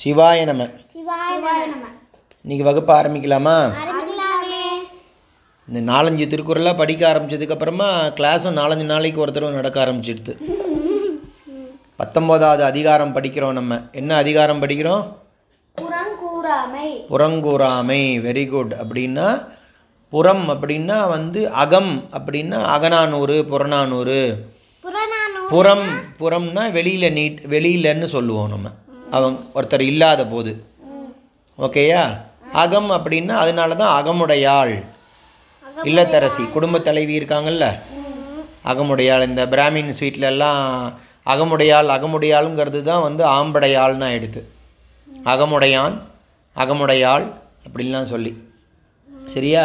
சிவாய நம. இன்னைக்கு வகுப்பை ஆரம்பிக்கலாமா? இந்த 4-5 திருக்குறளாக படிக்க ஆரம்பித்ததுக்கப்புறமா கிளாஸும் 4-5 நாளைக்கு ஒரு தடவை நடக்க ஆரம்பிச்சிடுது. 19வது அதிகாரம் படிக்கிறோம். நம்ம என்ன அதிகாரம் படிக்கிறோம்? புறங்கூறாமை. Very good. அப்படின்னா புறம் அப்படின்னா வந்து அகம் அப்படின்னா அகநானூறு புறநானூறு. புறம் புறம்னா வெளியில், வெளியிலன்னு சொல்லுவோம் நம்ம அவங்க ஒருத்தர் இல்லாத போது. ஓகேயா? அகம் அப்படின்னா அதனால தான் அகமுடையாள், இல்லத்தரசி, குடும்ப தலைவி இருக்காங்கல்ல அகமுடையாள். இந்த பிராமின் ஸ்வீட்லெல்லாம் அகமுடையாள் அகமுடையாளுங்கிறது தான் வந்து ஆம்படையாள்னு ஆயிடுது. அகமுடையான் அகமுடையாள் அப்படின்லாம் சொல்லி. சரியா?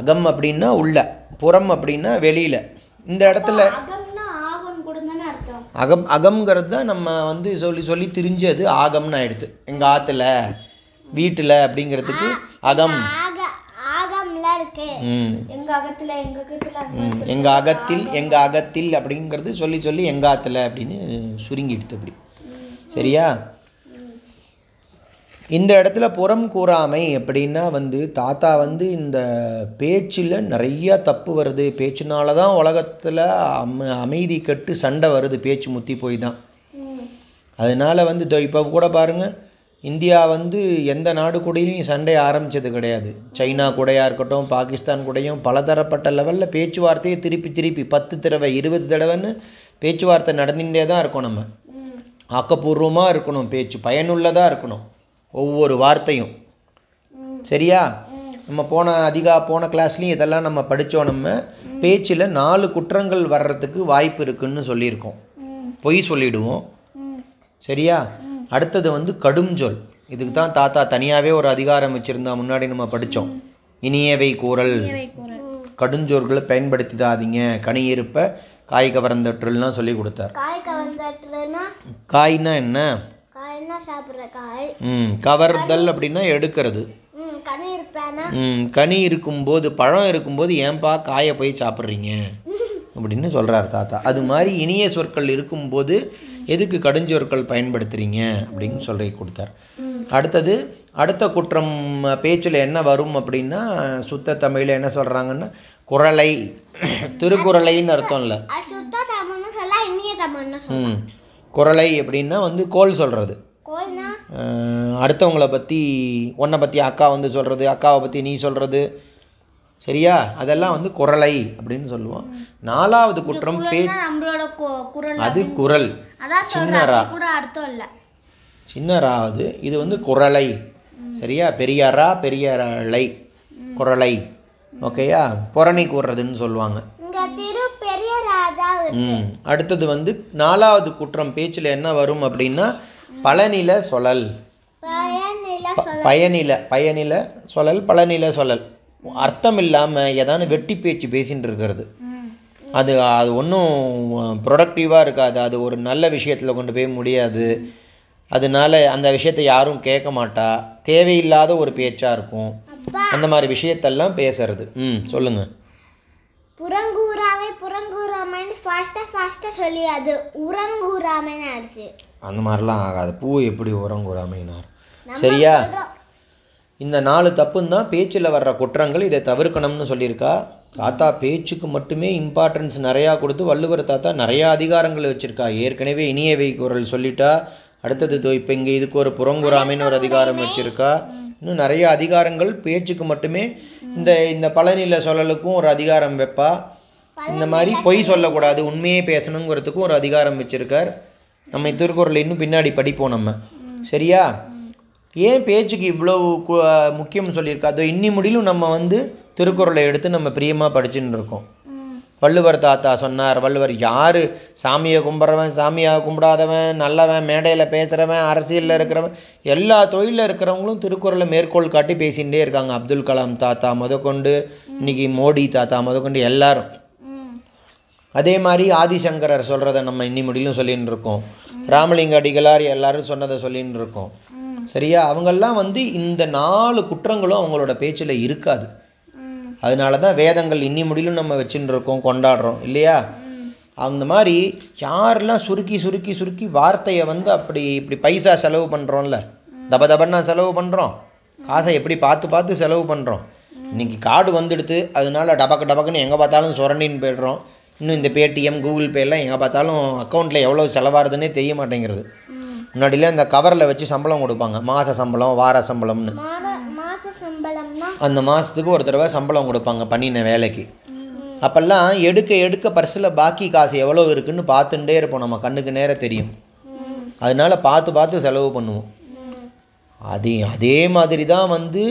அகம் அப்படின்னா உள்ள, புறம் அப்படின்னா வெளியில். இந்த இடத்துல அகம் அகம்ங்கிறது தான் நம்ம வந்து சொல்லி சொல்லி திரிஞ்சது ஆகம்னு ஆயிடுது. எங்கள் ஆற்றுல வீட்டில் அப்படிங்கிறதுக்கு அகம். எங்கள் அகத்தில் எங்கள் அகத்தில் அப்படிங்கிறது சொல்லி சொல்லி எங்கள் ஆற்றுல அப்படின்னு சுருங்கிடுது அப்படி. சரியா? இந்த இடத்துல புறம் கூறாமை அப்படின்னா வந்து தாத்தா வந்து இந்த பேச்சில் நிறையா தப்பு வருது, பேச்சுனால தான் உலகத்தில் அமைதி கெட்டு சண்டை வருது, பேச்சு முத்தி போய் தான். அதனால் வந்து இப்போ கூட பாருங்கள், இந்தியா வந்து எந்த நாடு கூடயும் சண்டை ஆரம்பித்தது கிடையாது. சைனா கூடையாக இருக்கட்டும், பாகிஸ்தான் கூடையும் பலதரப்பட்ட லெவலில் பேச்சுவார்த்தையை திருப்பி 10 தடவை 20 தடவைன்னு பேச்சுவார்த்தை நடந்துகிட்டே தான் இருக்கும். நம்ம ஆக்கப்பூர்வமாக இருக்கணும், பேச்சு பயனுள்ளதாக இருக்கணும், ஒவ்வொரு வார்த்தையும். சரியா? நம்ம போன கிளாஸ்லேயும் இதெல்லாம் நம்ம படித்தோம். நம்ம பேச்சில் 4 குற்றங்கள் வர்றதுக்கு வாய்ப்பு இருக்குதுன்னு சொல்லியிருக்கோம். பொய் சொல்லிடுவோம். சரியா? அடுத்தது வந்து கடும் சொல். இதுக்கு தான் தாத்தா தனியாகவே ஒரு அதிகாரம் வச்சுருந்தா, முன்னாடி நம்ம படித்தோம். இனியவை கூறல், கடுஞ்சொற்களை பயன்படுத்திடாதீங்க, கனி இருப்ப காய் கவர்ந்தற்றல்னா சொல்லி கொடுத்தார். காய்னா என்ன? கவர்தல் அப்படின்னா எடுக்கிறது. கனி இருக்கும்போது, பழம் இருக்கும்போது ஏன்பா காயை போய் சாப்பிட்றீங்க அப்படின்னு சொல்கிறார் தாத்தா. அது மாதிரி இனிய சொற்கள் இருக்கும்போது எதுக்கு கடுஞ்சொற்கள் பயன்படுத்துகிறீங்க அப்படின்னு சொல்லி கொடுத்தார். அடுத்தது அடுத்த குற்றம் பேச்சில் என்ன வரும் அப்படின்னா, சுத்த தமிழில் என்ன சொல்கிறாங்கன்னா குறளை, திருக்குறளைன்னு அர்த்தம் இல்லை. குறளை அப்படின்னா வந்து கோல் சொல்கிறது, அடுத்தவங்களை பற்றி, உன்னை பற்றி அக்கா வந்து சொல்கிறது, அக்காவை பற்றி நீ சொல்கிறது. சரியா? அதெல்லாம் வந்து குறளை அப்படின்னு சொல்லுவோம். 4வது குற்றம் அது குறள், சின்னரா சின்னராவது, இது வந்து குறளை. சரியா? பெரியாரா பெரியாரளை, குறளை. ஓகேயா? புறணி கூறுறதுன்னு சொல்லுவாங்க. அடுத்தது வந்து 4வது குற்றம் பேச்சில் என்ன வரும் அப்படின்னா பலநில சொலல், பயனில சொலல், பலநில சொலல். அர்த்தம் இல்லாமல் ஏதாவது வெட்டி பேச்சு பேசின்னு இருக்கிறது, அது அது ஒன்றும் ப்ரொடக்டிவாக இருக்காது, அது ஒரு நல்ல விஷயத்தில் கொண்டு போய் முடியாது. அதனால அந்த விஷயத்தை யாரும் கேட்க மாட்டா, தேவையில்லாத ஒரு பேச்சாக இருக்கும். அந்த மாதிரி விஷயத்தெல்லாம் பேசுறது. சொல்லுங்கள். புறங்கூறாமைன்னு ஃபாஸ்ட்டாக சொல்லி அது உரங்கூறாமைன்னு ஆயிடுச்சு. அந்த மாதிரிலாம் ஆகாது. பூ எப்படி உரங்கூறாமைனார்? சரியா? இந்த 4 தப்புன்னு தான் பேச்சில் வர்ற குற்றங்கள். இதை தவிர்க்கணும்னு சொல்லியிருக்கா தாத்தா. பேச்சுக்கு மட்டுமே இம்பார்ட்டன்ஸ் நிறையா கொடுத்து வள்ளுவர் தாத்தா நிறையா அதிகாரங்கள் வச்சுருக்கா. ஏற்கனவே இனியவை குறள் சொல்லிட்டா, அடுத்தது இப்போ இங்கே இதுக்கு ஒரு புறங்கூறாமைன்னு ஒரு அதிகாரம் வச்சுருக்கா. இன்னும் நிறைய அதிகாரங்கள் பேச்சுக்கு மட்டுமே. இந்த இந்த பலநில சொல்லலுக்கும் ஒரு அதிகாரம் வைப்பா. இந்த மாதிரி பொய் சொல்லக்கூடாது, உண்மையே பேசணுங்கிறதுக்கும் ஒரு அதிகாரம் வச்சுருக்கார். நம்ம திருக்குறள் இன்னும் பின்னாடி படிப்போம் நம்ம. சரியா? ஏன் பேச்சுக்கு இவ்வளோ முக்கியம் சொல்லியிருக்கா? அதோ இன்னி முடியிலும் நம்ம வந்து திருக்குறளை எடுத்து நம்ம பிரியமாக படிச்சுன்னு இருக்கோம். வள்ளுவர் தாத்தா சொன்னார். வள்ளுவர் யார் சாமியை கும்பிட்றவன், சாமியாக கும்பிடாதவன், நல்லவன், மேடையில் பேசுகிறவன், அரசியலில் இருக்கிறவன், எல்லா தொழிலில் இருக்கிறவங்களும் திருக்குறளை மேற்கோள் காட்டி பேசிகிட்டே இருக்காங்க. அப்துல் கலாம் தாத்தா முதற்கொண்டு, இன்றைக்கி மோடி தாத்தா முதற்கொண்டு எல்லாரும். அதே மாதிரி ஆதிசங்கரர் சொல்கிறத நம்ம இன்னி முடியிலும் சொல்லின்னு இருக்கோம். ராமலிங்க அடிகளார் எல்லாரும் சொன்னதை சொல்லின்னு இருக்கோம். சரியா? அவங்கெல்லாம் வந்து இந்த 4 குற்றங்களும் அவங்களோட பேச்சில் இருக்காது. அதனால தான் வேதங்கள் இன்னி முடியிலும் நம்ம வச்சுன்னு இருக்கோம், கொண்டாடுறோம் இல்லையா? அந்த மாதிரி யாரெல்லாம் சுருக்கி வார்த்தையை வந்து இப்படி பைசா செலவு பண்ணுறோம்ல, தபதபன்னா செலவு பண்ணுறோம், காசை எப்படி பார்த்து செலவு பண்ணுறோம். இன்றைக்கி கார்டு வந்துடுத்து, அதனால டபக்குன்னு எங்கே பார்த்தாலும் சுரண்டின்னு போய்டுறோம். இன்னும் இந்த பேடிஎம், கூகுள் பேலாம் எங்கே பார்த்தாலும் அக்கௌண்ட்டில் எவ்வளோ செலவாகுதுன்னே தெரிய மாட்டேங்கிறது. முன்னாடிலாம் இந்த கவரில் வச்சு சம்பளம் கொடுப்பாங்க, மாத சம்பளம், வார சம்பளம்னு. அந்த மாதத்துக்கு ஒரு தடவை சம்பளம் கொடுப்பாங்க பண்ணின வேலைக்கு. அப்போல்லாம் எடுக்க பர்ஸில் பாக்கி காசு எவ்வளோ இருக்குதுன்னு பார்த்துட்டே இருப்போம், நம்ம கண்ணுக்கு நேர தெரியும். அதனால பார்த்து செலவு பண்ணுவோம். அதே மாதிரி தான் வந்து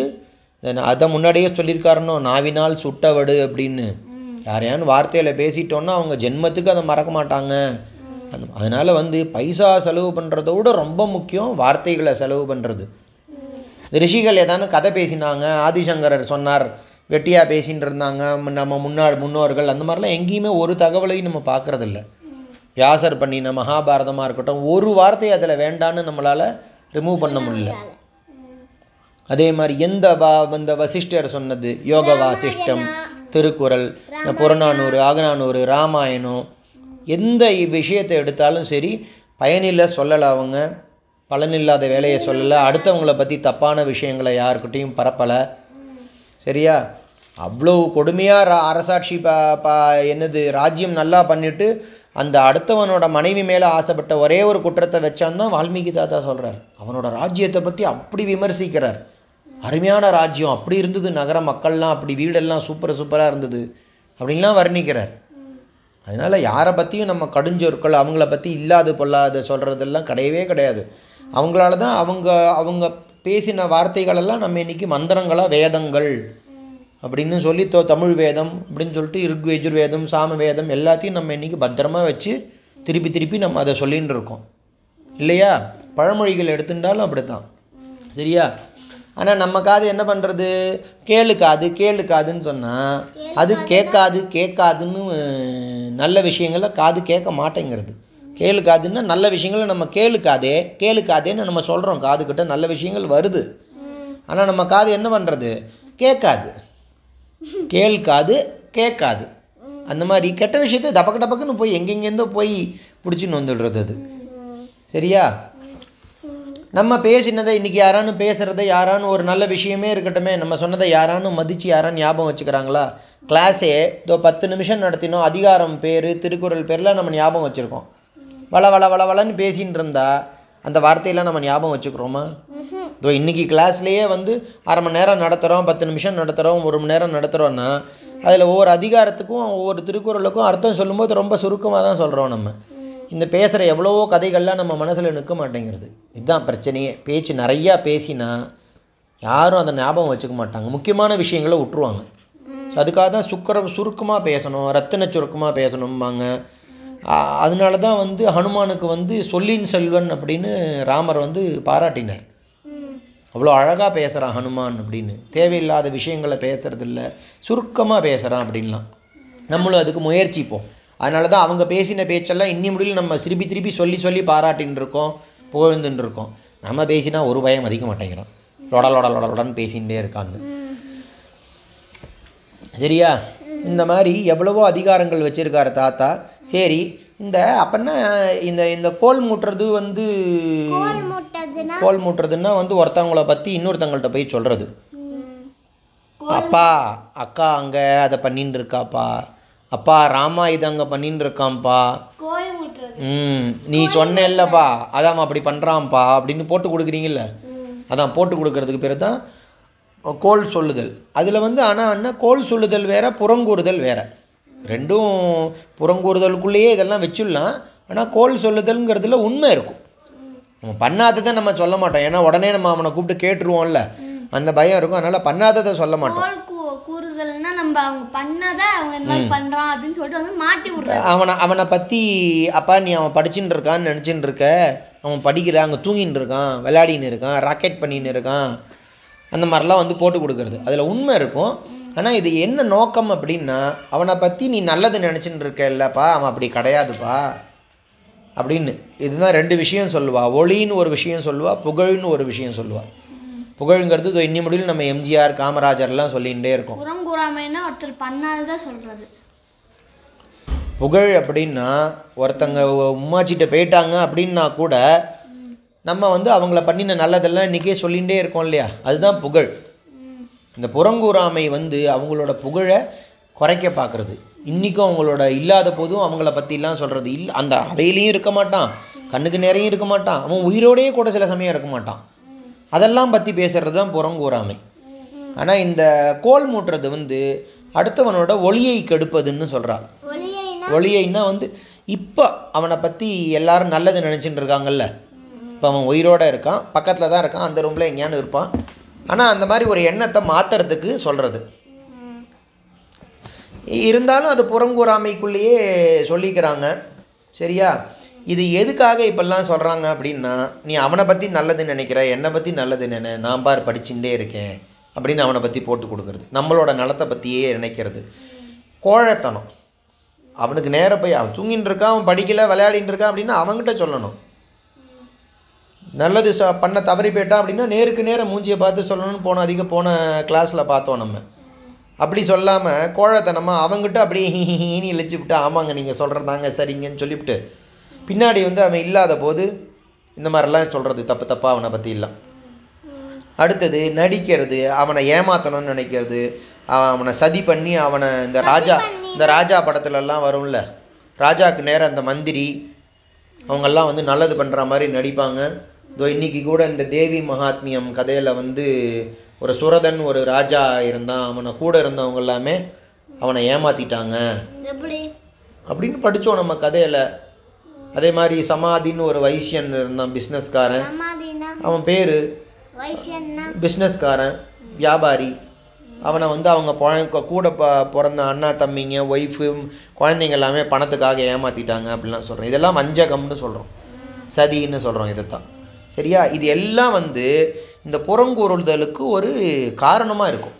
அதை முன்னாடியே சொல்லியிருக்காருனோ, நாவினால் சுட்டவடு அப்படின்னு. யாரையானு வார்த்தையில் பேசிட்டோன்னா அவங்க ஜென்மத்துக்கு அதை மறக்க மாட்டாங்க. அதனால வந்து பைசா செலவு பண்ணுறத விட ரொம்ப முக்கியம் வார்த்தைகளை செலவு பண்ணுறது. ரிஷிகள் ஏதானு கதை பேசினாங்க, ஆதிசங்கரர் சொன்னார், வெட்டியாக பேசின்னு இருந்தாங்க நம்ம முன்னோர்கள். அந்த மாதிரிலாம் எங்கேயுமே ஒரு தகவலையும் நம்ம பார்க்குறதில்ல. வியாசர் பண்ணின மகாபாரதமாக இருக்கட்டும், ஒரு வார்த்தையை அதில் வேண்டான்னு நம்மளால் ரிமூவ் பண்ண முடியல. அதே மாதிரி இந்த வசிஷ்டர் சொன்னது, யோக வாசிஷ்டம், திருக்குறள், புறநானூறு, அகநானூறு, ராமாயணம், எந்த விஷயத்தை எடுத்தாலும் சரி பயனில்லை சொல்லலை, அவங்க பலனில்லாத வேலையை சொல்லலை, அடுத்தவங்கள பற்றி தப்பான விஷயங்களை யாருக்கிட்டையும் பரப்பலை. சரியா? அவ்வளோ கொடுமையாக அரசாட்சி ராஜ்யம் நல்லா பண்ணிவிட்டு அந்த அடுத்தவனோட மனைவி மேலே ஆசைப்பட்ட ஒரே ஒரு குற்றத்தை வச்சான் தான் வால்மீகி தாத்தா சொல்கிறார். அவனோட ராஜ்யத்தை பற்றி அப்படி விமர்சிக்கிறார். அருமையான ராஜ்யம், அப்படி இருந்தது, நகர மக்கள்லாம் அப்படி, வீடெல்லாம் சூப்பராக இருந்தது அப்படின்லாம் வர்ணிக்கிறார். அதனால் யாரை பற்றியும் நம்ம கடுஞ்சொற்கள் அவங்கள பற்றி இல்லாது பொல்லாத சொல்கிறதெல்லாம் கிடையாது. அவங்களால தான் அவங்க பேசின வார்த்தைகளெல்லாம் நம்ம இன்றைக்கி மந்திரங்களாக வேதங்கள் அப்படின்னு சொல்லி தமிழ் வேதம் அப்படின்னு சொல்லிட்டு யஜுர்வேதம், சாம வேதம் எல்லாத்தையும் நம்ம இன்றைக்கி பத்திரமாக வச்சு திருப்பி நம்ம அதை சொல்லின்னு இருக்கோம் இல்லையா? பழமொழிகள் எடுத்துட்டாலும் அப்படி தான். சரியா? ஆனால் நம்ம காது என்ன பண்ணுறது? கேளுக்காதுன்னு சொன்னால் அது கேட்காதுன்னு நல்ல விஷயங்களை காது கேட்க மாட்டேங்கிறது. கேளுக்காதுன்னா நல்ல விஷயங்களை நம்ம கேளுக்காதேன்னு நம்ம சொல்கிறோம். காதுக்கிட்ட நல்ல விஷயங்கள் வருது, ஆனால் நம்ம காது என்ன பண்ணுறது? கேட்காது. அந்த மாதிரி கெட்ட விஷயத்தை டபக்குன்னு போய் எங்கெங்கேருந்தோ போய் பிடிச்சின்னு வந்துடுறது அது. சரியா? நம்ம பேசினதை இன்றைக்கி யாரானு பேசுகிறத, யாரானு ஒரு நல்ல விஷயமே இருக்கட்டுமே, நம்ம சொன்னதை யாரானும் மதித்து ஞாபகம் வச்சுக்கிறாங்களா? கிளாஸே இதோ 10 நிமிஷம் நடத்தினோம், அதிகாரம் பேர், திருக்குறள் பேரெலாம் நம்ம ஞாபகம் வச்சுருக்கோம். வளன்னு பேசின்னு இருந்தால் அந்த வார்த்தையெல்லாம் நம்ம ஞாபகம் வச்சுக்கிறோமா? இதோ இன்றைக்கி கிளாஸ்லேயே வந்து அரை மணி நேரம் நடத்துகிறோம், 10 நிமிஷம் நடத்துகிறோம், 1 மணி நேரம் நடத்துகிறோன்னா அதில் ஒவ்வொரு அதிகாரத்துக்கும் ஒவ்வொரு திருக்குறளுக்கும் அர்த்தம் சொல்லும்போது ரொம்ப சுருக்கமாக தான் சொல்கிறோம். நம்ம இந்த பேசுகிற எவ்வளவோ கதைகள்லாம் நம்ம மனசில் நிற்க மாட்டேங்கிறது. இதுதான் பிரச்சனையே. நிறையா பேசினா யாரும் அதை ஞாபகம் வச்சுக்க மாட்டாங்க, முக்கியமான விஷயங்களை விட்டுருவாங்க. ஸோ அதுக்காக தான் சுருக்கமாக பேசணும், ரத்தின சுருக்கமாக பேசணும்பாங்க. அதனால தான் வந்து ஹனுமானுக்கு வந்து சொல்லின் செல்வன் அப்படின்னு ராமர் வந்து பாராட்டினார். அவ்வளோ அழகாக பேசுகிறான் ஹனுமான் அப்படின்னு. தேவையில்லாத விஷயங்களை பேசுகிறதில்ல, சுருக்கமாக பேசுகிறான் அப்படின்லாம். நம்மளும் அதுக்கு முயற்சிப்போம். அதனால தான் அவங்க பேசின பேச்செல்லாம் இன்னி முடியல நம்ம திருப்பி சொல்லி பாராட்டின்னு இருக்கோம், புகழ்ந்துன்னு இருக்கோம். நம்ம பேசினா ஒரு பயம் மதிக்க மாட்டேங்கிறோம், லொடலோடன்னு பேசிகிட்டே இருக்காங்க. சரியா? இந்த மாதிரி எவ்வளவோ அதிகாரங்கள் வச்சுருக்காரு தாத்தா. சரி, அப்படின்னா இந்த கோல் மூட்டுறதுன்னா வந்து ஒருத்தவங்கள பற்றி இன்னொருத்தவங்கள்ட்ட போய் சொல்கிறது, அப்பா அக்கா அங்கே அதை பண்ணின்னு இருக்காப்பா, அப்பா ராமா இது அங்கே பண்ணின்னு இருக்கான்ப்பா, நீ சொன்ன இல்லைப்பா அதாம்மா அப்படி பண்ணுறான்ப்பா அப்படின்னு போட்டு கொடுக்குறீங்கல்ல, அதான் போட்டு கொடுக்கறதுக்கு பேர் தான் கோல் சொல்லுதல். அதில் வந்து ஆனால் என்ன, கோல் சொல்லுதல் வேறு, புறங்கூறுதல் வேறு. ரெண்டும் புறங்கூறுதலுக்குள்ளேயே இதெல்லாம் வச்சுடலாம். ஆனால் கோல் சொல்லுதல்ங்கிறதுல உண்மை இருக்கும். நம்ம பண்ணாததை நம்ம சொல்ல மாட்டோம், ஏன்னா உடனே நம்ம அவனை கூப்பிட்டு கேட்டுருவோம்ல, அந்த பயம் இருக்கும். அதனால் பண்ணாததை சொல்ல மாட்டோம். அவனை பற்றி அப்பா நீ அவன் படிச்சுட்டு இருக்கான்னு நினச்சிட்டு இருக்க, அவன் படிக்கிற, அங்கே தூங்கின்னு இருக்கான், விளையாடின்னு இருக்கான், ராக்கெட் பண்ணின்னு இருக்கான், அந்த மாதிரிலாம் வந்து போட்டு கொடுக்குறது. அதில் உண்மை இருக்கும். ஆனால் இது என்ன நோக்கம் அப்படின்னா, அவனை பற்றி நீ நல்லது நினச்சின்னு இருக்க இல்லைப்பா, அவன் அப்படி கிடையாதுப்பா அப்படின்னு. இதுதான் 2 விஷயம் சொல்லுவாள். ஒளின்னு ஒரு விஷயம் சொல்லுவாள், புகழ்னு ஒரு விஷயம் சொல்லுவாள். புகழ்ங்கிறது இன்னி முடியல நம்ம எம்ஜிஆர், காமராஜர்லாம் சொல்லிகிட்டே இருக்கோம். புறங்கூறாமைன்னா ஒருத்தர் பண்ணாததான் சொல்கிறது. புகழ் அப்படின்னா ஒருத்தங்க உம்மாச்சிட்ட போயிட்டாங்க அப்படின்னா கூட நம்ம வந்து அவங்கள பண்ணின நல்லதெல்லாம் இன்றைக்கே சொல்லிகிட்டே இருக்கோம் இல்லையா, அதுதான் புகழ். இந்த புறங்கூறாமை வந்து அவங்களோட புகழை குறைக்க பார்க்குறது, இன்றைக்கும் அவங்களோட இல்லாத போதும் அவங்கள பற்றிலாம் சொல்கிறது. இல்லை, அந்த அவையிலையும் இருக்க மாட்டான், கண்ணுக்கு நேரையும் இருக்க மாட்டான், அவன் உயிரோடையே கூட சில சமயம் இருக்க மாட்டான், அதெல்லாம் பற்றி பேசுகிறது தான் புறங்கூறாமை. ஆனால் இந்த கோல் மூட்டுறது வந்து அடுத்தவனோட ஒளியை கெடுப்பதுன்னு சொல்கிறான். ஒளியைன்னா வந்து இப்போ அவனை பற்றி எல்லாரும் நல்லது நினச்சிட்டு இருக்காங்கல்ல, இப்போ அவன் உயிரோடு இருக்கான், பக்கத்தில் தான் இருக்கான், அந்த ரூமில் எங்கேயானு இருப்பான், ஆனால் அந்த மாதிரி ஒரு எண்ணத்தை மாற்றுறதுக்கு சொல்கிறது. இருந்தாலும் அது புறங்கூறாமைக்குள்ளேயே சொல்லிக்கிறாங்க, சரியா? இது எதுக்காக இப்பெல்லாம் சொல்கிறாங்க அப்படின்னா, நீ அவனை பற்றி நல்லது நினைக்கிற, என்னை பற்றி நல்லது நினை, நான் பார் படிச்சுட்டே இருக்கேன் அப்படின்னு அவனை பற்றி போட்டு கொடுக்குறது, நம்மளோட நலத்தை பற்றியே நினைக்கிறது, கோழைத்தனம். அவனுக்கு நேர போய் அவன் தூங்கின்னு இருக்கான், அவன் படிக்கலை, விளையாடின்னு இருக்கான் அப்படின்னா அவங்ககிட்ட சொல்லணும். நல்லது பண்ண தவறி போயிட்டான் அப்படின்னா நேருக்கு நேரம் மூஞ்சியை பார்த்து சொல்லணும்னு போன கிளாஸில் பார்த்தோம் நம்ம. அப்படி சொல்லாமல் கோழைத்தனமாக அவங்ககிட்ட அப்படியே ஹீன்னு இழிச்சுவிட்டு ஆமாங்க நீங்கள் சொல்கிறதாங்க சரிங்கன்னு சொல்லிவிட்டு பின்னாடி வந்து அவன் இல்லாத போது இந்த மாதிரிலாம் சொல்கிறது தப்பு தப்பாக அவனை பற்றி இல்லை. அடுத்தது நடிக்கிறது, அவனை ஏமாற்றணும்னு நினைக்கிறது, அவனை சதி பண்ணி அவனை இந்த ராஜா படத்துலலாம் வரும்ல, ராஜாவுக்கு நேரம் அந்த மந்திரி அவங்கெல்லாம் வந்து நல்லது பண்ணுற மாதிரி நடிப்பாங்க. இதோ இன்றைக்கி கூட இந்த தேவி மகாத்மியம் கதையில் வந்து ஒரு சுரதன் ஒரு ராஜா இருந்தான், அவனை கூட இருந்தவங்க எல்லாமே அவனை ஏமாற்றிட்டாங்க அப்படின்னு படித்தோம் நம்ம கதையில். அதே மாதிரி சமாதின்னு ஒரு வைசியன் இருந்தான், பிஸ்னஸ்காரன், அவன் பேர் பிஸ்னஸ்காரன் வியாபாரி, அவனை வந்து அவங்க கூட பிறந்த அண்ணா தம்பிங்க ஒய்ஃபு குழந்தைங்க எல்லாமே பணத்துக்காக ஏமாற்றிட்டாங்க அப்படிலாம் சொல்கிறோம். இதெல்லாம் வஞ்சகம்னு சொல்கிறோம், சதின்னு சொல்கிறோம், இதைத்தான், சரியா? இது எல்லாம் வந்து இந்த புறங்கூறுதலுக்கு ஒரு காரணமாக இருக்கும்.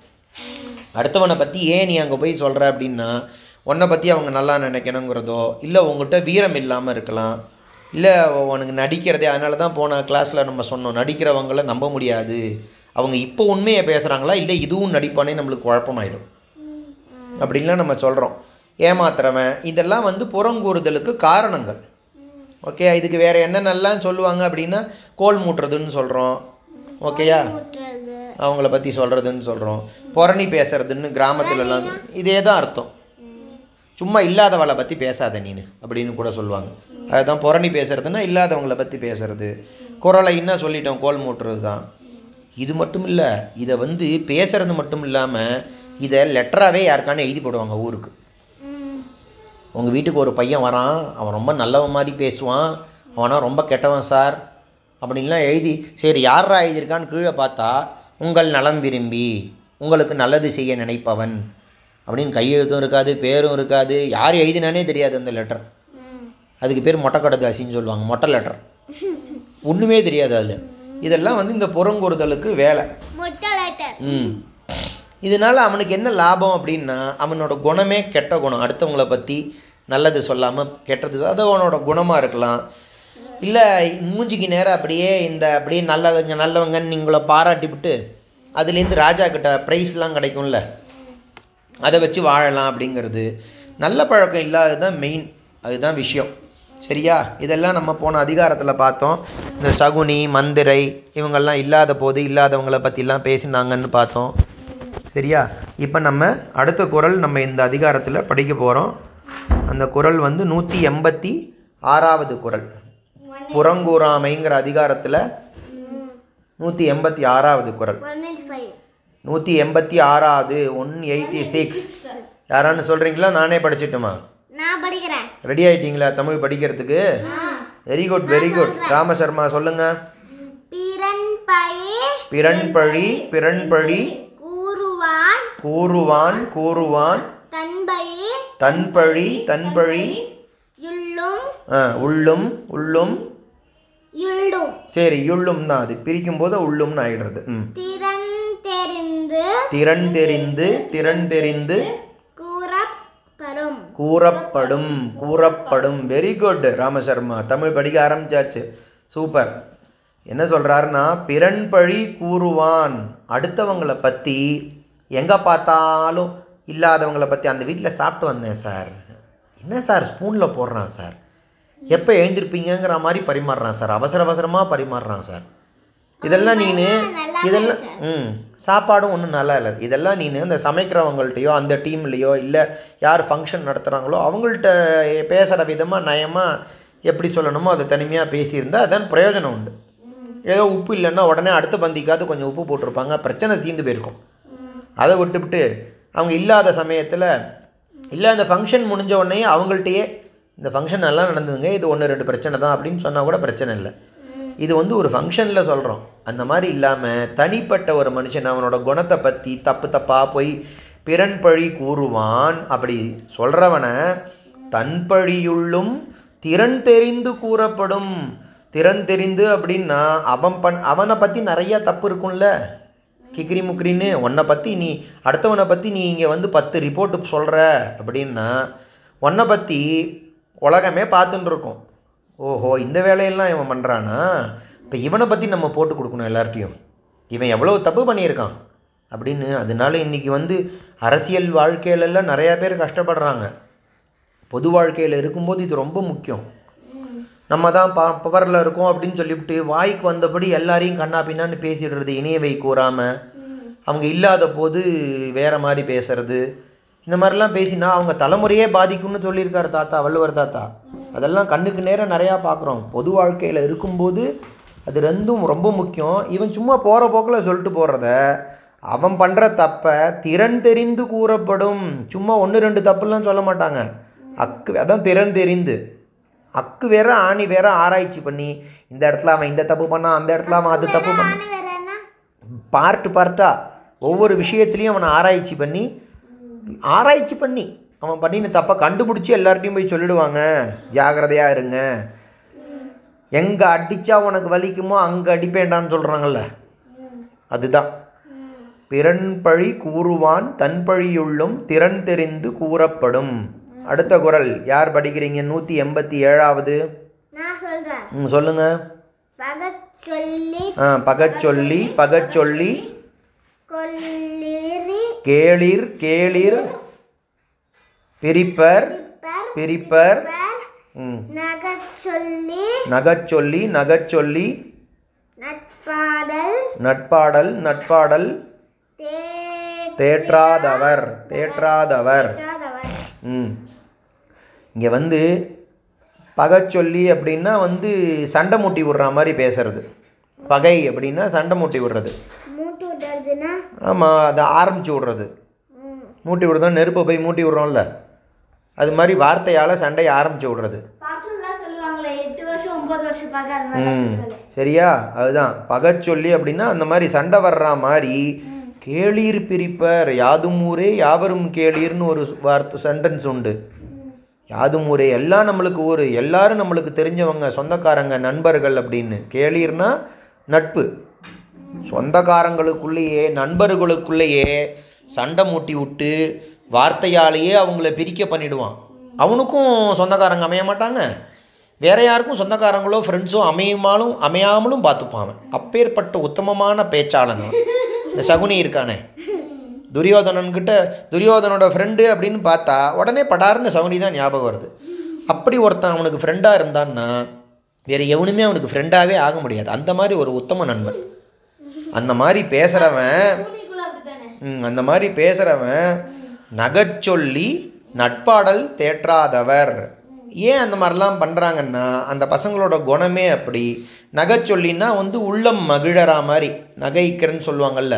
அடுத்தவனை பற்றி ஏன் நீ அங்கே போய் சொல்கிற அப்படின்னா, உன்னை பற்றி அவங்க நல்லா நினைக்கணுங்கிறதோ, இல்லை உங்கள்கிட்ட வீரம் இல்லாமல் இருக்கலாம், இல்லை உனக்கு நடிக்கிறதே. அதனால தான் போன கிளாஸில் நம்ம சொன்னோம், நடிக்கிறவங்கள நம்ப முடியாது, அவங்க இப்போ உண்மையை பேசுகிறாங்களா இல்லை இதுவும் நடிப்பானே நம்மளுக்கு குழப்பமாயிடும் அப்படின்லாம் நம்ம சொல்கிறோம். ஏமாத்துறவன், இதெல்லாம் வந்து புறங்கூறுதலுக்கு காரணங்கள். ஓகே, இதுக்கு வேறு என்னென்னலாம் சொல்லுவாங்க அப்படின்னா, கோல் மூட்டுறதுன்னு சொல்கிறோம், ஓகேயா, அவங்கள பற்றி சொல்கிறதுன்னு சொல்கிறோம், புறணி பேசுறதுன்னு கிராமத்துலலாம் இதே தான் அர்த்தம். சும்மா இல்லாதவளை பற்றி பேசாத நீனு அப்படின்னு கூட சொல்லுவாங்க, அதுதான் புறணி பேசுறதுன்னா இல்லாதவங்கள பற்றி பேசுறது. குறளைன்னா சொல்லிட்டோம், கோல் மூட்டுறது தான். இது மட்டும் இல்லை, இதை வந்து பேசுறது மட்டும் இல்லாமல் இதை லெட்டராகவே யாருக்கானு எழுதி போடுவாங்க. ஊருக்கு உங்கள் வீட்டுக்கு ஒரு பையன் வரான், அவன் ரொம்ப நல்லவன் மாதிரி பேசுவான், அவனா ரொம்ப கெட்டவன் சார் அப்படின்லாம் எழுதி, சரி யாரா எழுதியிருக்கான்னு கீழே பார்த்தா உங்கள் நலம் விரும்பி உங்களுக்கு நல்லது செய்ய நினைப்பவன் அப்படின்னு கையெழுத்தும் இருக்காது, பேரும் இருக்காது, யார் எழுதினானே தெரியாது அந்த லெட்டர். அதுக்கு பேர் மொட்டை கடதாசின்னு சொல்லுவாங்க, மொட்டை லெட்டர், ஒன்றுமே தெரியாது அதில். இதெல்லாம் வந்து இந்த புறங்குறுதலுக்கு வேலை. இதனால் அவனுக்கு என்ன லாபம் அப்படின்னா, அவனோட குணமே கெட்ட குணம். அடுத்தவங்கள பற்றி நல்லது சொல்லாமல் கெட்டது, அது அவனோட குணமாக இருக்கலாம். இல்லை மூஞ்சிக்கு நேரம் அப்படியே இந்த அப்படியே நல்லவங்க நல்லவங்கன்னு நீங்கள பாராட்டிவிட்டு அதுலேருந்து ராஜா கிட்ட ப்ரைஸ்லாம் கிடைக்கும்ல, அதை வச்சு வாழலாம் அப்படிங்கிறது. நல்ல பழக்கம் இல்லாதது தான் மெயின், அதுதான் விஷயம், சரியா? இதெல்லாம் நம்ம போன அதிகாரத்தில் பார்த்தோம். இந்த சகுனி மந்திரை இவங்கெல்லாம் இல்லாத போது இல்லாதவங்களை பற்றிலாம் பேசினாங்கன்னு பார்த்தோம், சரியா? இப்போ நம்ம அடுத்த குறள் நம்ம இந்த அதிகாரத்தில் படிக்க போகிறோம். அந்த குறள் வந்து 186வது குறள், புறங்கூறாமைங்கிற அதிகாரத்தில் 186வது குறள். 186, 186. யாரான்னு சொல்கிறீங்களா? நானே படிச்சிட்டுமா? ரெடி ஆயிட்டீங்களா தமிழ் படிக்கிறதுக்கு? Very good, very good. Rama Sharma சொல்லுங்க. பிறன்பழி பிறன்பழி கூறுவான் கூறுவான் தன்பழி தன்பழி உள்ளும் உள்ளும். சரி, உள்ளும் தான் அது, பிரிக்கும் போது உள்ளும்னு ஆயிடுறது. திறன் தெரிந்து திறன் தெரிந்து கூறப்படும் கூறப்படும். வெரி குட் ராமசர்மா, தமிழ் படிக்க ஆரம்பிச்சாச்சு, சூப்பர். என்ன சொல்கிறாருன்னா, பிறன்பழி கூறுவான், அடுத்தவங்களை பற்றி எங்கே பார்த்தாலும் இல்லாதவங்களை பற்றி, அந்த வீட்டில் சாப்பிட்டு வந்தேன் சார், என்ன சார் ஸ்பூனில் போடுறான் சார், எப்போ எழுந்திருப்பீங்கிற மாதிரி பரிமாறுறான் சார், அவசர அவசரமாக பரிமாறுறான் சார். இதெல்லாம் நீ இதெல்லாம் சாப்பாடும் ஒன்றும் நல்லா இல்லை. இதெல்லாம் நீ அந்த சமைக்கிறவங்கள்ட்டையோ அந்த டீம்லேயோ இல்லை யார் ஃபங்க்ஷன் நடத்துகிறாங்களோ அவங்கள்ட்ட பேசுகிற விதமாக நயமாக எப்படி சொல்லணுமோ அதை தனிமையாக பேசியிருந்தால் அதான் பிரயோஜனம் உண்டு. ஏதோ உப்பு இல்லைன்னா உடனே அடுத்த பந்திக்காவது கொஞ்சம் உப்பு போட்டிருப்பாங்க, பிரச்சனை தீர்ந்து போயிருக்கும். அதை விட்டுவிட்டு அவங்க இல்லாத சமயத்தில் இல்லை அந்த ஃபங்க்ஷன் முடிஞ்ச உடனே அவங்கள்ட்டையே இந்த ஃபங்க்ஷன் நல்லா நடந்ததுங்க, இது ஒன்று ரெண்டு பிரச்சனை தான் அப்படின்னு சொன்னால் கூட பிரச்சனை இல்லை. இது வந்து ஒரு ஃபங்க்ஷனில் சொல்கிறோம். அந்த மாதிரி இல்லாமல் தனிப்பட்ட ஒரு மனுஷன் அவனோட குணத்தை பற்றி தப்பு தப்பாக போய் பிறன்பழி கூறுவான். அப்படி சொல்கிறவனை தன் பழியுள்ளும் திறன் தெரிந்து கூறப்படும். திறன் தெரிந்து அப்படின்னா அவனை பற்றி நிறையா தப்பு இருக்கும்ல, கிக்ரி முக்ரின்னு உன்னை பற்றி நீ அடுத்தவனை பற்றி நீ இங்கே வந்து 10 ரிப்போர்ட்டு சொல்கிற அப்படின்னா உன்னை பற்றி உலகமே பார்த்துன்னு இருக்கும். ஓஹோ, இந்த வேலையெல்லாம் இவன் பண்ணுறான்னா இப்போ இவனை பற்றி நம்ம போட்டு கொடுக்கணும் எல்லார்ட்டையும், இவன் எவ்வளோ தப்பு பண்ணியிருக்கான் அப்படின்னு. அதனால இன்றைக்கி வந்து அரசியல் வாழ்க்கையிலெல்லாம் நிறையா பேர் கஷ்டப்படுறாங்க. பொது வாழ்க்கையில் இருக்கும்போது இது ரொம்ப முக்கியம். நம்ம தான் பவரில் இருக்கோம் அப்படின்னு சொல்லிவிட்டு வாய்க்கு வந்தபடி எல்லாரையும் கண்ணா பின்னான்னு பேசிடுறது, இணையவை கூறாமல் அவங்க இல்லாத போது வேறு மாதிரி பேசுறது, இந்த மாதிரிலாம் பேசினா அவங்க தலைமுறையே பாதிக்கும்னு சொல்லியிருக்கார் தாத்தா, வள்ளுவர் தாத்தா. அதெல்லாம் கண்ணுக்கு நேரம் நிறையா பார்க்குறோம். பொது வாழ்க்கையில் இருக்கும்போது அது ரெண்டும் ரொம்ப முக்கியம். இவன் சும்மா போகிற போக்கில் சொல்லிட்டு போகிறத அவன் பண்ணுற தப்பை திறன் தெரிந்து கூறப்படும். சும்மா 1-2 தப்புலாம் சொல்ல மாட்டாங்க, அக்கு அதான் திறன் தெரிந்து அக்கு வேற ஆணி வேற ஆராய்ச்சி பண்ணி இந்த இடத்துல அவன் இந்த தப்பு பண்ணான், அந்த இடத்துல அவன் அது தப்பு பண்ணான், பார்ட்டாக ஒவ்வொரு விஷயத்துலேயும் அவனை ஆராய்ச்சி பண்ணி அவன் பண்ணின தப்பை கண்டுபிடிச்சி எல்லார்ட்டையும் போய் சொல்லிடுவாங்க, ஜாகிரதையாக இருங்க, எங்கே அடித்தா உனக்கு வலிக்குமோ அங்கே அடிப்பேண்டான்னு சொல்கிறாங்கல்ல, அதுதான் பிறன்பழி கூறுவான் தன் பழியுள்ளும் திறன் தெரிந்து கூறப்படும். அடுத்த குறள் யார் படிக்கிறீங்க? 187வது. சொல்லுங்க. பகச்சொல்லி பகச்சொல்லி கேளிர் கேளிர் பிரிப்பர் பிரிப்பர் நகச்சொல்லி நகச்சொல்லி நட்பாடல் நட்பாடல் தேற்றாதவர் தேற்றாதவர். இங்கே வந்து பகச்சொல்லி அப்படின்னா வந்து சண்டை மூட்டி விடுற மாதிரி பேசுறது, பகை அப்படின்னா சண்டை மூட்டி விடுறது. ஆமாம், அதை ஆரம்பித்து விடுறது, மூட்டி விடுறதுனா நெருப்பை போய் மூட்டி விடுறோம்ல, அது மாதிரி வார்த்தையால் சண்டையை ஆரம்பித்து விடுறது. சரியா? அதுதான் பகச்சொல்லி அப்படின்னா அந்த மாதிரி சண்டை வர்ற மாதிரி. கேளீர் பிரிப்பர், யாதும் ஊரே யாவரும் கேளீர்னு ஒரு வார்த்தை சென்டென்ஸ் உண்டு. யாதும் ஊரே, எல்லாம் நம்மளுக்கு ஊர், எல்லாரும் நம்மளுக்கு தெரிஞ்சவங்க, சொந்தக்காரங்க, நண்பர்கள் அப்படின்னு. கேளீர்னா நட்பு. சொந்தக்காரங்களுக்குள்ளேயே நண்பர்களுக்குள்ளேயே சண்டை மூட்டி விட்டு வார்த்தையாலேயே அவங்கள பிரிக்க பண்ணிடுவான். அவனுக்கும் சொந்தக்காரங்க அமைய மாட்டாங்க, வேற யாருக்கும் சொந்தக்காரங்களோ ஃப்ரெண்ட்ஸோ அமையாமலும் பார்த்துப்பான் அவன். அப்பேற்பட்ட உத்தமமான பேச்சாளன். இந்த சகுனி இருக்கானே, துரியோதனன்கிட்ட துரியோதனோட ஃப்ரெண்டு அப்படின்னு பார்த்தா உடனே படாருன்னு சகுனி தான் ஞாபகம் வருது. அப்படி ஒருத்தன் அவனுக்கு ஃப்ரெண்டாக இருந்தான்னா வேறு எவனுமே அவனுக்கு ஃப்ரெண்டாகவே ஆக முடியாது. அந்த மாதிரி ஒரு உத்தம நண்பன். அந்த மாதிரி பேசுகிறவன் நகச்சொல்லி நட்பாடல் தேற்றாதவர். ஏன் அந்த மாதிரிலாம் பண்ணுறாங்கன்னா அந்த பசங்களோட குணமே அப்படி. நகைச்சொல்லின்னா வந்து உள்ளம் மகிழற மாதிரி, நகைக்கிறன்னு சொல்லுவாங்கள்ல,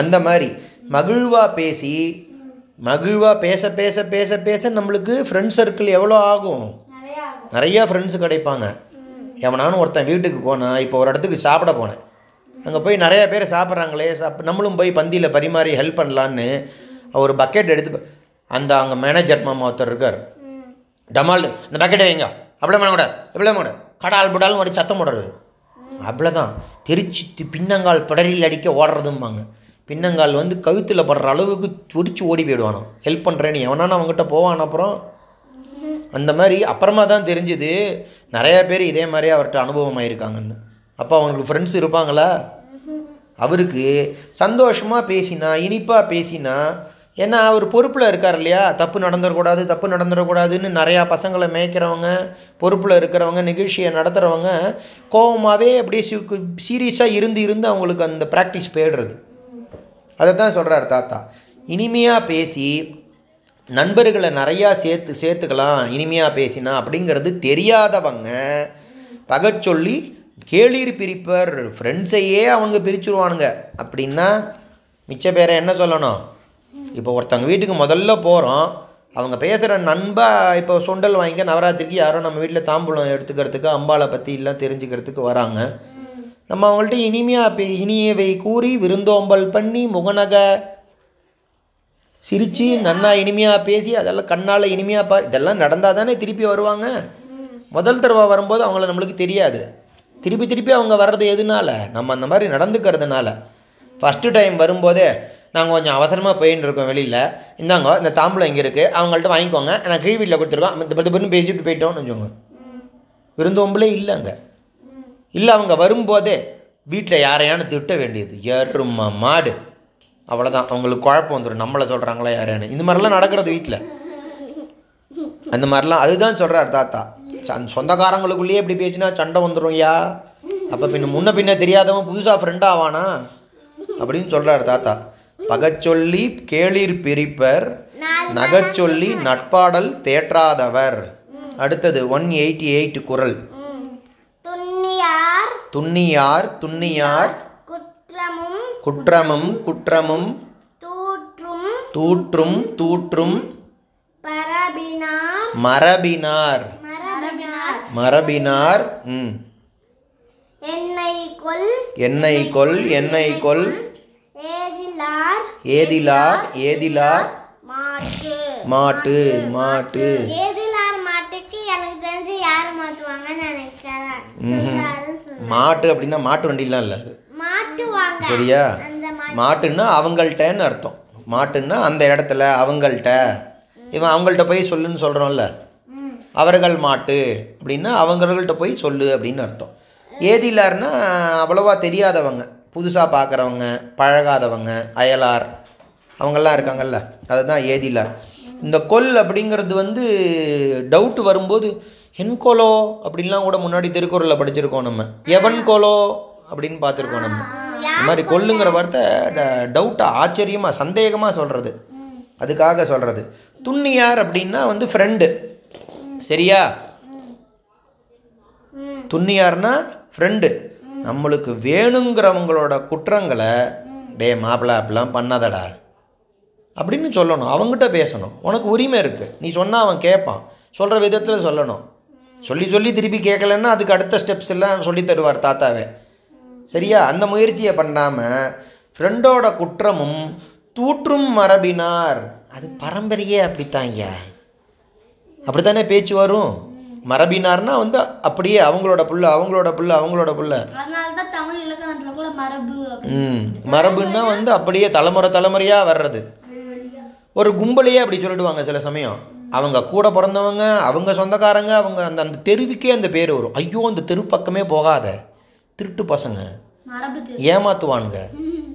அந்த மாதிரி மகிழ்வாக பேச நம்மளுக்கு ஃப்ரெண்ட் சர்க்கிள் எவ்வளோ ஆகும், நிறையா ஃப்ரெண்ட்ஸு கிடைப்பாங்க. எவனாலும் ஒருத்தன் வீட்டுக்கு போனால், இப்போ ஒரு இடத்துக்கு சாப்பிட போனேன், அங்கே போய் நிறையா பேர் சாப்பிட்றாங்களே, நம்மளும் போய் பந்தியில் பரிமாறி ஹெல்ப் பண்ணலான்னு ஒரு பக்கெட் எடுத்து, அந்த அங்கே மேனேஜர் மாமா ஒருத்தர் இருக்கார், டமால் இந்த பக்கெட்டை வைங்க, அப்படியே மேடம் கூட எப்படியே மேடம் கடால் புடாலும் ஒரு சத்தம் போடுறது, அவ்வளோதான். திருச்சி பின்னங்கால் பிடரில் அடிக்க ஓடுறதும்பாங்க. பின்னங்கால் வந்து கழுத்தில் படுற அளவுக்கு துரிச்சு ஓடி போயிடுவானோ, ஹெல்ப் பண்ணுறேன்னு எவனானு அவங்ககிட்ட போவான். அப்புறம் அந்த மாதிரி அப்புறமா தான் தெரிஞ்சுது நிறையா பேர் இதே மாதிரி அவர்கிட்ட அனுபவமாக இருக்காங்கன்னு. அப்போ அவங்களுக்கு ஃப்ரெண்ட்ஸ் இருப்பாங்களா? அவருக்கு சந்தோஷமாக பேசினா, இனிப்பாக பேசினா ஏன்னா அவர் பொறுப்பில் இருக்கார் இல்லையா, தப்பு நடந்துடக்கூடாது தப்பு நடந்துடக்கூடாதுன்னு நிறையா பசங்களை மேய்க்கிறவங்க, பொறுப்பில் இருக்கிறவங்க, நிகழ்ச்சியை நடத்துகிறவங்க கோபமாகவே அப்படியே சீரியஸாக இருந்து அவங்களுக்கு அந்த ப்ராக்டிஸ் போயிடுறது. அதை தான் சொல்கிறார் தாத்தா, இனிமையாக பேசி நண்பர்களை நிறையா சேர்த்துக்கலாம் இனிமையாக பேசினா அப்படிங்கிறது தெரியாதவங்க பகச்சொல்லி கேளீர் பிரிப்பர், ஃப்ரெண்ட்ஸையே அவங்க பிரிச்சுருவானுங்க. அப்படின்னா மிச்ச பேரை என்ன சொல்லணும்? இப்போ ஒருத்தவங்க வீட்டுக்கு முதல்ல போகிறோம், அவங்க பேசுகிற நண்பா இப்போ சுண்டல் வாங்கிக்க நவராத்திரிக்கு யாரும் நம்ம வீட்டில் தாம்பூலம் எடுத்துக்கிறதுக்கு அம்பாளை பற்றி எல்லாம் தெரிஞ்சுக்கிறதுக்கு வராங்க. நம்ம அவங்கள்ட்ட இனிமையாக இனியவை கூறி விருந்தோம்பல் பண்ணி முகநக சிரித்து நன்னா இனிமையாக பேசி அதெல்லாம் கண்ணால் இனிமையாக இதெல்லாம் நடந்தால் தானே திருப்பி வருவாங்க. முதல் தடவை வரும்போது அவங்கள நம்மளுக்கு தெரியாது, திருப்பி அவங்க வர்றது எதுனால? நம்ம அந்த மாதிரி நடந்துக்கிறதுனால. ஃபஸ்ட்டு டைம் வரும்போதே நாங்கள் கொஞ்சம் அவசரமாக போயின்னு இருக்கோம் வெளியில், இந்தாங்க இந்த தாம்பூலம் இங்கே இருக்குது அவங்கள்ட்ட வாங்கிக்கோங்க, நான் கீழ் வீட்டில் கொடுத்துருக்கோம், இந்த பத்து பேரும் பேசிட்டு போயிட்டோம்னு வச்சுக்கோங்க. விருந்தோம்பலே இல்லைங்க. இல்லை, அவங்க வரும்போதே வீட்டில் யாரையானு திட்ட வேண்டியது, எருமை மாடு, அவ்வளோதான். அவங்களுக்கு குழப்பம் வந்துடும், நம்மளை சொல்கிறாங்களா யாரையானு. இந்த மாதிரிலாம் நடக்கிறது வீட்டில், அந்த மாதிரிலாம். அதுதான் சொல்கிறார் தாத்தா, சொந்தக்காரங்களுக்குள்ளேயே இப்படி பேசினா சண்டை வந்துடும் யா, அப்போ முன்ன பின்ன தெரியாதவன் புதுசாக ஃப்ரெண்டாக ஆவானா அப்படின்னு சொல்கிறார் தாத்தா. பகச்சொல்லி கேளிர் பிரிப்பர், நகச்சொல்லி நட்பாடல் தேற்றாதவர். அடுத்தது 188 குறள். துன்னியார் துன்னியார் குற்றமும் குற்றமும் தூற்றும் தூற்றும் மரபினார் மரபினார் என்னை கொல் ஏதிலார் ஏதிலார் மாட்டு மாட்டு மாட்டு அப்படின்னா மாட்டு வண்டிலாம் இல்லை சரியா, மாட்டுன்னா அவங்கள்ட்டன்னு அர்த்தம். மாட்டுன்னா அந்த இடத்துல அவங்கள்ட்ட, இவன் அவங்கள்ட்ட போய் சொல்லுன்னு சொல்கிறோம்ல, அவர்கள் மாட்டு அப்படின்னா அவங்கள்ட்ட போய் சொல்லு அப்படின்னு அர்த்தம். ஏதிலார்னா அவ்வளோவா தெரியாதவங்க, புதுசாக பார்க்குறவங்க, பழகாதவங்க, அயலார், அவங்கெல்லாம் இருக்காங்கல்ல, அதுதான் ஏதிலார். இந்த கொல் அப்படிங்கிறது டவுட்டு வரும்போது என் கோலோ அப்படின்லாம் கூட முன்னாடி திருக்குறளில் படிச்சிருக்கோம் நம்ம, எவன் கோலோ அப்படின்னு பார்த்துருக்கோம் நம்ம. இந்த மாதிரி கொல்லுங்கிற வார்த்தை டவுட்டாக, ஆச்சரியமாக, சந்தேகமாக சொல்கிறது, அதுக்காக சொல்கிறது. துன்னியார் அப்படின்னா ஃப்ரெண்டு சரியா, துன்னியார்னா ஃப்ரெண்டு. நம்மளுக்கு வேணுங்கிறவங்களோட குற்றங்களை, டே மாப்பிள்ளை அப்படிலாம் பண்ணாதடா அப்படின்னு சொல்லணும், அவங்ககிட்ட பேசணும். உனக்கு உரிமை இருக்குது, நீ சொன்னால் அவன் கேட்பான், சொல்கிற விதத்தில் சொல்லணும். சொல்லி திருப்பி கேட்கலன்னா அதுக்கு அடுத்த ஸ்டெப்ஸ் எல்லாம் சொல்லி தருவார் தாத்தாவே சரியா. அந்த முயற்சியை பண்ணாமல் ஃப்ரெண்டோட குற்றமும் தூற்றும் மரபினார், அது பரம்பரையே அப்படித்தாங்க, அப்படித்தானே பேச்சு வரும். மரபினார்னா அப்படியே அவங்களோட புள்ள அவங்களோட புள்ள அவங்களோட புள்ள, மரபுன்னா அப்படியே தலைமுறையாக வர்றது. ஒரு கும்பலையே அப்படி சொல்லிடுவாங்க சில சமயம், அவங்க கூட பிறந்தவங்க, அவங்க சொந்தக்காரங்க, அவங்க அந்த அந்த தெருவுக்கே அந்த பேர் வரும். ஐயோ அந்த தெரு பக்கமே போகாத திருட்டு பசங்க, ஏமாத்துவானுங்க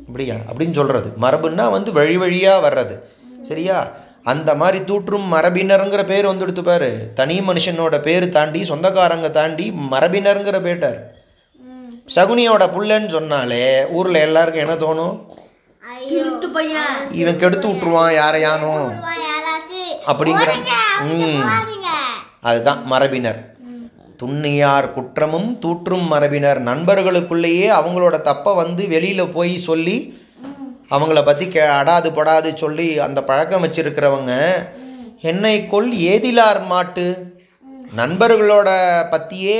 அப்படியா அப்படின்னு சொல்கிறது. மரபுன்னா வழியாக வர்றது சரியா. அந்த மாதிரி தூற்றும் மரபினருங்கிற பேர் எடுத்துப்பார், தனி மனுஷனோட பேர் தாண்டி சொந்தக்காரங்க தாண்டி மரபினருங்கிற பேட்டார். சகுனியோட புள்ளன்னு சொன்னாலே ஊரில் எல்லாருக்கும் என்ன தோணும்? இவன் கெடுத்து விட்டுருவான் யாரையானோ அப்படிங்கிற அதுதான் மரபினர். துன்னியார் குற்றமும் தூற்றும் மரபினர், நண்பர்களுக்குள்ளேயே அவங்களோட தப்பை வெளியில் போய் சொல்லி அவங்கள பற்றி அடாது படாது சொல்லி அந்த பழக்கம் வச்சுருக்கிறவங்க. என்னை கொல் ஏதிலார் மாட்டு, நண்பர்களோட பற்றியே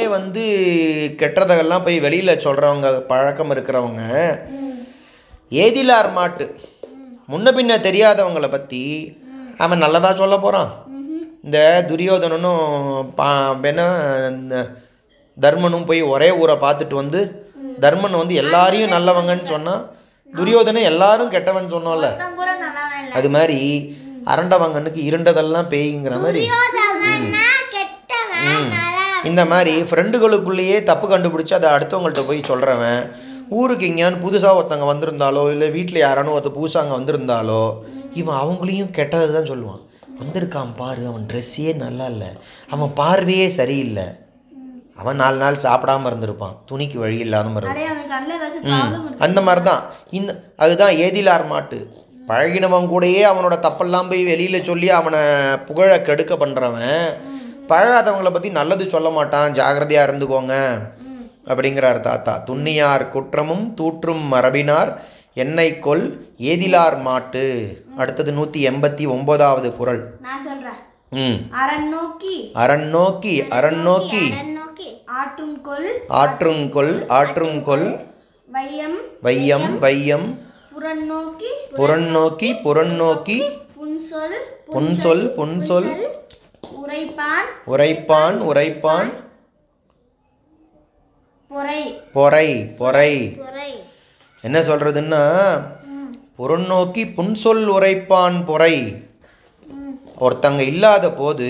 கெட்டதெல்லாம் போய் வெளியில் சொல்கிறவங்க பழக்கம் இருக்கிறவங்க ஏதிலார் மாட்டு. முன்ன பின்ன தெரியாதவங்களை பற்றி அவன் நல்லதாக சொல்ல போகிறான். இந்த துரியோதனனும் இந்த தர்மனும் போய் ஒரே ஊரை பார்த்துட்டு தர்மன் எல்லாரையும் நல்லவங்கன்னு சொன்னான், துரியோதனை எல்லாரும் கெட்டவன் சொன்னோம்ல, அது மாதிரி அரண்டவங்கனுக்கு இருண்டதெல்லாம் பேய்ங்கிற மாதிரி. இந்த மாதிரி ஃப்ரெண்டுகளுக்குள்ளேயே தப்பு கண்டுபிடிச்சி அதை அடுத்தவங்கள்ட்ட போய் சொல்கிறவன். ஊருக்கு எங்கேயானு புதுசாக ஒருத்தவங்க வந்திருந்தாலோ இல்லை வீட்டில் யாரானு ஒருத்தர் பூசாங்க வந்திருந்தாலோ இவன் அவங்களையும் கெட்டது தான் சொல்லுவான். வந்திருக்கான் பாரு, அவன் ட்ரெஸ்ஸே நல்லா இல்லை, அவன் பார்வையே சரியில்லை, அவன் 4 நாள் சாப்பிடாமல் இருந்திருப்பான், துணிக்கு வழி இல்லாமல் இருந்திருப்பான். அந்த மாதிரி தான் இந்த அதுதான் ஏதிலார் மாட்டு பழகினவன் கூடயே அவனோட தப்பெல்லாம் போய் வெளியில் சொல்லி அவனை புகழ கெடுக்க பண்ணுறவன் பழகாதவங்களை பற்றி நல்லது சொல்ல மாட்டான், ஜாகிரதையாக இருந்துக்கோங்க அப்படிங்கிறார் தாத்தா. துண்ணியார் குற்றமும் தூற்றும் மரபினார் என்னை கொல் ஏதிலார் மாட்டு. அடுத்தது 189வது குறள். அறநோக்கி அறநோக்கி ஆற்றுங்கொல் ஆற்றுங்கொல் வையம் வையம் வையம் புறநோக்கி புறநோக்கி புறநோக்கி புன்சொல் புன்சொல் உரைப்பான் உரைப்பான் உரைப்பான் பொறை பொறை. என்ன சொல்றதுன்னா புறநோக்கி புன்சொல் உரைப்பான் பொறை. ஒருத்தங்க இல்லாத போது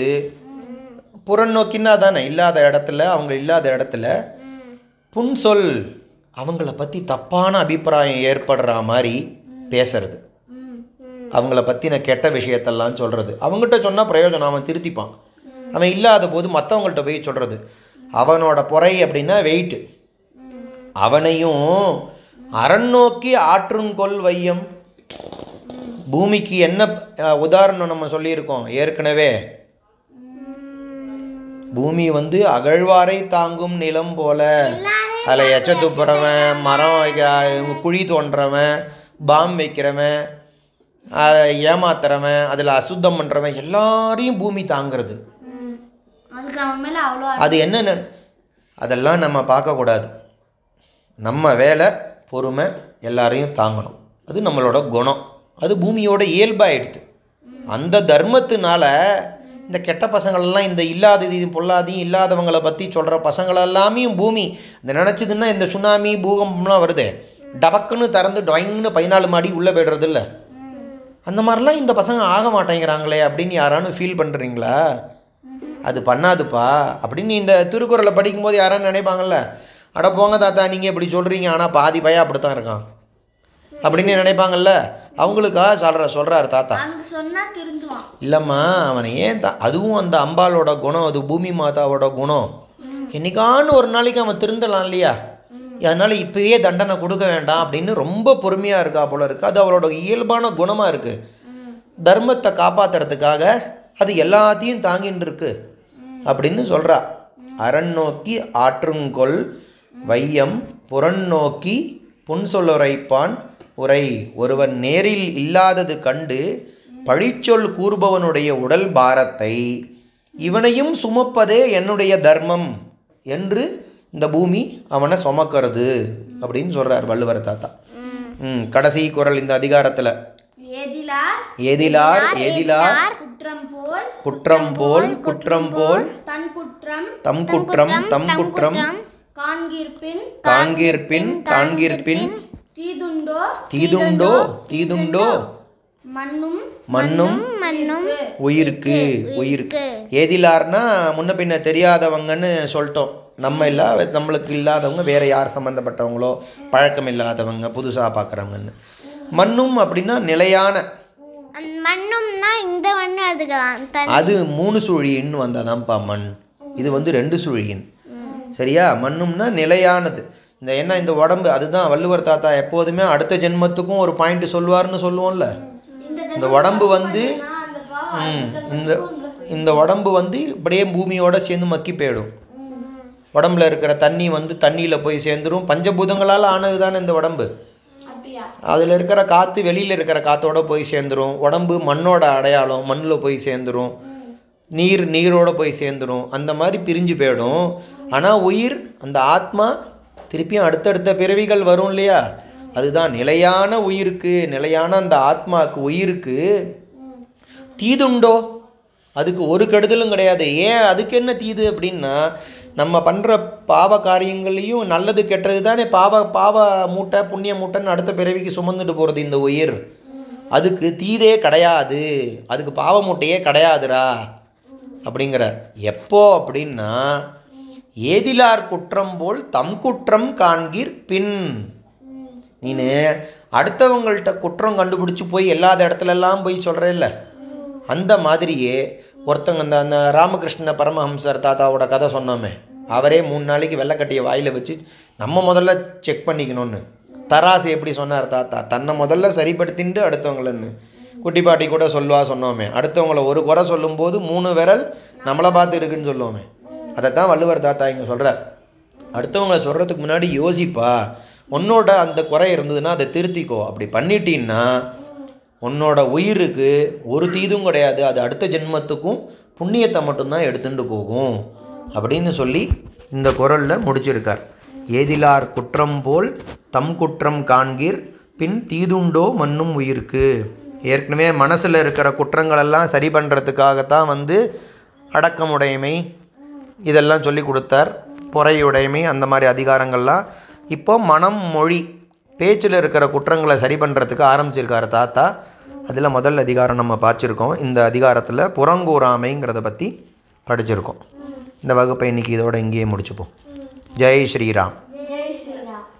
புறநோக்கின்னா தானே இல்லாத இடத்துல, அவங்க இல்லாத இடத்துல புன்சொல், அவங்கள பற்றி தப்பான அபிப்பிராயம் ஏற்படுற மாதிரி பேசுறது, அவங்கள பற்றி நான் கெட்ட விஷயத்தெல்லாம் சொல்கிறது. அவங்ககிட்ட சொன்னால் பிரயோஜனம், அவன் திருத்திப்பான். அவன் இல்லாத போது மற்றவங்கள்ட்ட போய் சொல்கிறது, அவனோட பொறை அப்படின்னா வெயிட்டு. அவனையும் அறநோக்கி ஆற்றுங்கொல் வையம். பூமிக்கு என்ன உதாரணம் நம்ம சொல்லியிருக்கோம் ஏற்கனவே, பூமி வந்து அகழ்வாரை தாங்கும் நிலம் போல, அதில் எச்ச துப்புறவன், மரம் குழி தோன்றவன், பாம் வைக்கிறவன், அதை ஏமாத்துறவன், அதில் அசுத்தம் பண்ணுறவன், எல்லாரையும் பூமி தாங்கிறது. அது என்னென்ன அதெல்லாம் நம்ம பார்க்கக்கூடாது. நம்ம வேலை பொறுமை, எல்லாரையும் தாங்கணும், அது நம்மளோட குணம், அது பூமியோட இயல்பாகிடுது. அந்த தர்மத்தினால இந்த கெட்ட பசங்களெல்லாம், இந்த இல்லாததையும் பொல்லாதையும் இல்லாதவங்களை பற்றி சொல்கிற பசங்களெல்லாமே பூமி இந்த நினச்சிதுன்னா, இந்த சுனாமி பூகம்பம்லாம் வருது, டபக்குன்னு திறந்து டாயிங்னு 14 மாடி உள்ளே போய்டுறது இல்லை, அந்த மாதிரிலாம் இந்த பசங்க ஆக மாட்டேங்கிறாங்களே அப்படின்னு யாரானு ஃபீல் பண்ணுறீங்களா? அது பண்ணாதுப்பா அப்படின்னு இந்த திருக்குறளை படிக்கும்போது யாரானு நினைப்பாங்கள்ல, அட போங்க தாத்தா நீங்கள் இப்படி சொல்கிறீங்க, ஆனால் பாதி பையன் அப்படி தான் இருக்கான் அப்படின்னு நினைப்பாங்கள்ல, அவங்களுக்காக சொல்கிறார் தாத்தா. இல்லைம்மா அவனை ஏன் அதுவும் அந்த அம்பாலோட குணம், அது பூமி மாதாவோட குணம், என்னைக்கானு ஒரு நாளைக்கு அவன் திருந்தலாம் இல்லையா, அதனால் இப்போயே தண்டனை கொடுக்க வேண்டாம் அப்படின்னு ரொம்ப பொறுமையாக இருக்கா போல இருக்குது. அது அவளோட இயல்பான குணமாக இருக்குது. தர்மத்தை காப்பாற்றுறதுக்காக அது எல்லாத்தையும் தாங்கின்னு இருக்கு அப்படின்னு சொல்கிறா. அறநோக்கி ஆற்றுங்கொல் வையம் புறநோக்கி புன்சொல்லுரைப்பான் உரை. ஒருவன் நேரில் இல்லாதது கண்டு பழிச்சொல் கூறுபவனுடைய உடல் பாரத்தை இவனையும் சுமப்பதே என்னுடைய தர்மம் என்று இந்த பூமி அவனை சுமக்கிறது அப்படின்னு சொல்கிறார் வள்ளுவர் தாத்தா. கடைசி குறள் இந்த அதிகாரத்தில். ஏதிலார் ஏதிலார் குற்றம் போல் குற்றம் போல் தம் குற்றம் தம் குற்றம் காண்கிற்பின் காண்கிற்பின் தீதுண்டோ தீதுண்டோ தீதுண்டோ மண்ணும் உயிருக்கு உயிருக்கு. ஏதிலார்னா முன்ன பின்ன தெரியாதவங்கன்னு சொல்லிட்டோம். நம்ம இல்லை, நம்மளுக்கு இல்லாதவங்க, வேற யார் சம்மந்தப்பட்டவங்களோ, பழக்கம் இல்லாதவங்க, புதுசாக பார்க்குறவங்கன்னு. மண்ணும் அப்படின்னா நிலையான அது 3 சுழின்னு வந்தாதான்ப்பா மண், இது வந்து 2 சுழியின். சரியா? மண்ணும்னா நிலையானது. இந்த என்ன இந்த உடம்பு, அதுதான் வள்ளுவர் தாத்தா எப்போதுமே அடுத்த ஜென்மத்துக்கும் ஒரு பாயிண்ட் சொல்வார்னு சொல்லுவோம்ல. இந்த உடம்பு வந்து இந்த உடம்பு வந்து இப்படியே பூமியோட சேர்ந்து மக்கி போயிடும். உடம்புல இருக்கிற தண்ணி வந்து தண்ணியில் போய் சேர்ந்துடும். பஞ்சபூதங்களால் ஆனது தானே இந்த உடம்பு. அதில் இருக்கிற காற்று வெளியில் இருக்கிற காற்றோட போய் சேர்ந்துடும். உடம்பு மண்ணோட அடையாளம், மண்ணில் போய் சேர்ந்துடும். நீர் நீரோடு போய் சேர்ந்துடும். அந்த மாதிரி பிரிஞ்சு போயிடும். ஆனால் உயிர், அந்த ஆத்மா, திருப்பியும் அடுத்தடுத்த பிறவிகள் வரும் இல்லையா, அதுதான் நிலையான உயிருக்கு, நிலையான அந்த ஆத்மாவுக்கு உயிருக்கு. தீதுண்டோ, அதுக்கு ஒரு கெடுதலும் கிடையாது. ஏன் அதுக்கு என்ன தீது அப்படின்னா, நம்ம பண்ணுற பாவ காரியங்களையும் நல்லது கெட்டது தானே, பாவ மூட்டை புண்ணிய மூட்டைன்னு அடுத்த பிறவிக்கு சுமந்துட்டு போகிறது இந்த உயிர். அதுக்கு தீதே கிடையாது, அதுக்கு பாவ மூட்டையே கிடையாதுரா அப்படிங்கிறார். எப்போ அப்படின்னா, ஏதிலார் குற்றம் போல் தம் குற்றம் காண்கிர் பின். நீனு அடுத்தவங்கள்ட்ட குற்றம் கண்டுபிடிச்சி போய் எல்லாத இடத்துலலாம் போய் சொல்கிறேன்ல, அந்த மாதிரியே ஒருத்தங்க அந்த ராமகிருஷ்ண பரமஹம்சர் தாத்தாவோட கதை சொன்னோமே, அவரே 3 நாளைக்கு வெள்ளைக்கட்டையை வாயில் வச்சு நம்ம முதல்ல செக் பண்ணிக்கணும்னு தராசு எப்படி சொன்னார் தாத்தா, தன்னை முதல்ல சரிப்படுத்திட்டு அடுத்தவங்களன்னு. குட்டிப்பாட்டி கூட சொல்லுவா சொன்னோமே, அடுத்தவங்கள ஒரு குறை சொல்லும்போது 3 விரல் நம்மளை பார்த்து இருக்குன்னு சொல்லுவோமே, அதை தான் வள்ளுவர் தாத்தா இங்கே சொல்கிறார். அடுத்தவங்களை சொல்கிறதுக்கு முன்னாடி யோசிப்பா, உன்னோட அந்த குறை இருந்ததுன்னா அதை திருத்திக்கோ, அப்படி பண்ணிட்டீன்னா உன்னோட உயிருக்கு ஒரு தீதும் கிடையாது, அது அடுத்த ஜென்மத்துக்கும் புண்ணியத்தை மட்டும்தான் எடுத்துட்டு போகும் அப்படின்னு சொல்லி இந்த குறளில் முடிச்சிருக்கார். ஏதிலார் குற்றம் போல் தம் குற்றம் காண்கீர் பின் தீதுண்டோ மண்ணும் உயிருக்கு. ஏற்கனவே மனசில் இருக்கிற குற்றங்களெல்லாம் சரி பண்ணுறதுக்காகத்தான் அடக்கமுடைமை இதெல்லாம் சொல்லி கொடுத்தார், பொறையுடைமை, அந்த மாதிரி அதிகாரங்கள்லாம். இப்போது மனம், மொழி, பேச்சில் இருக்கிற குற்றங்களை சரி பண்ணுறதுக்கு ஆரம்பிச்சிருக்கார் தாத்தா. அதில் முதல் அதிகாரம் நம்ம பார்த்துருக்கோம். இந்த அதிகாரத்தில் புறங்கூறாமைங்கிறத பற்றி படிச்சிருக்கோம். இந்த வகுப்பை இன்றைக்கி இதோடு இங்கேயே முடிச்சுப்போம். ஜெய் ஸ்ரீராம்.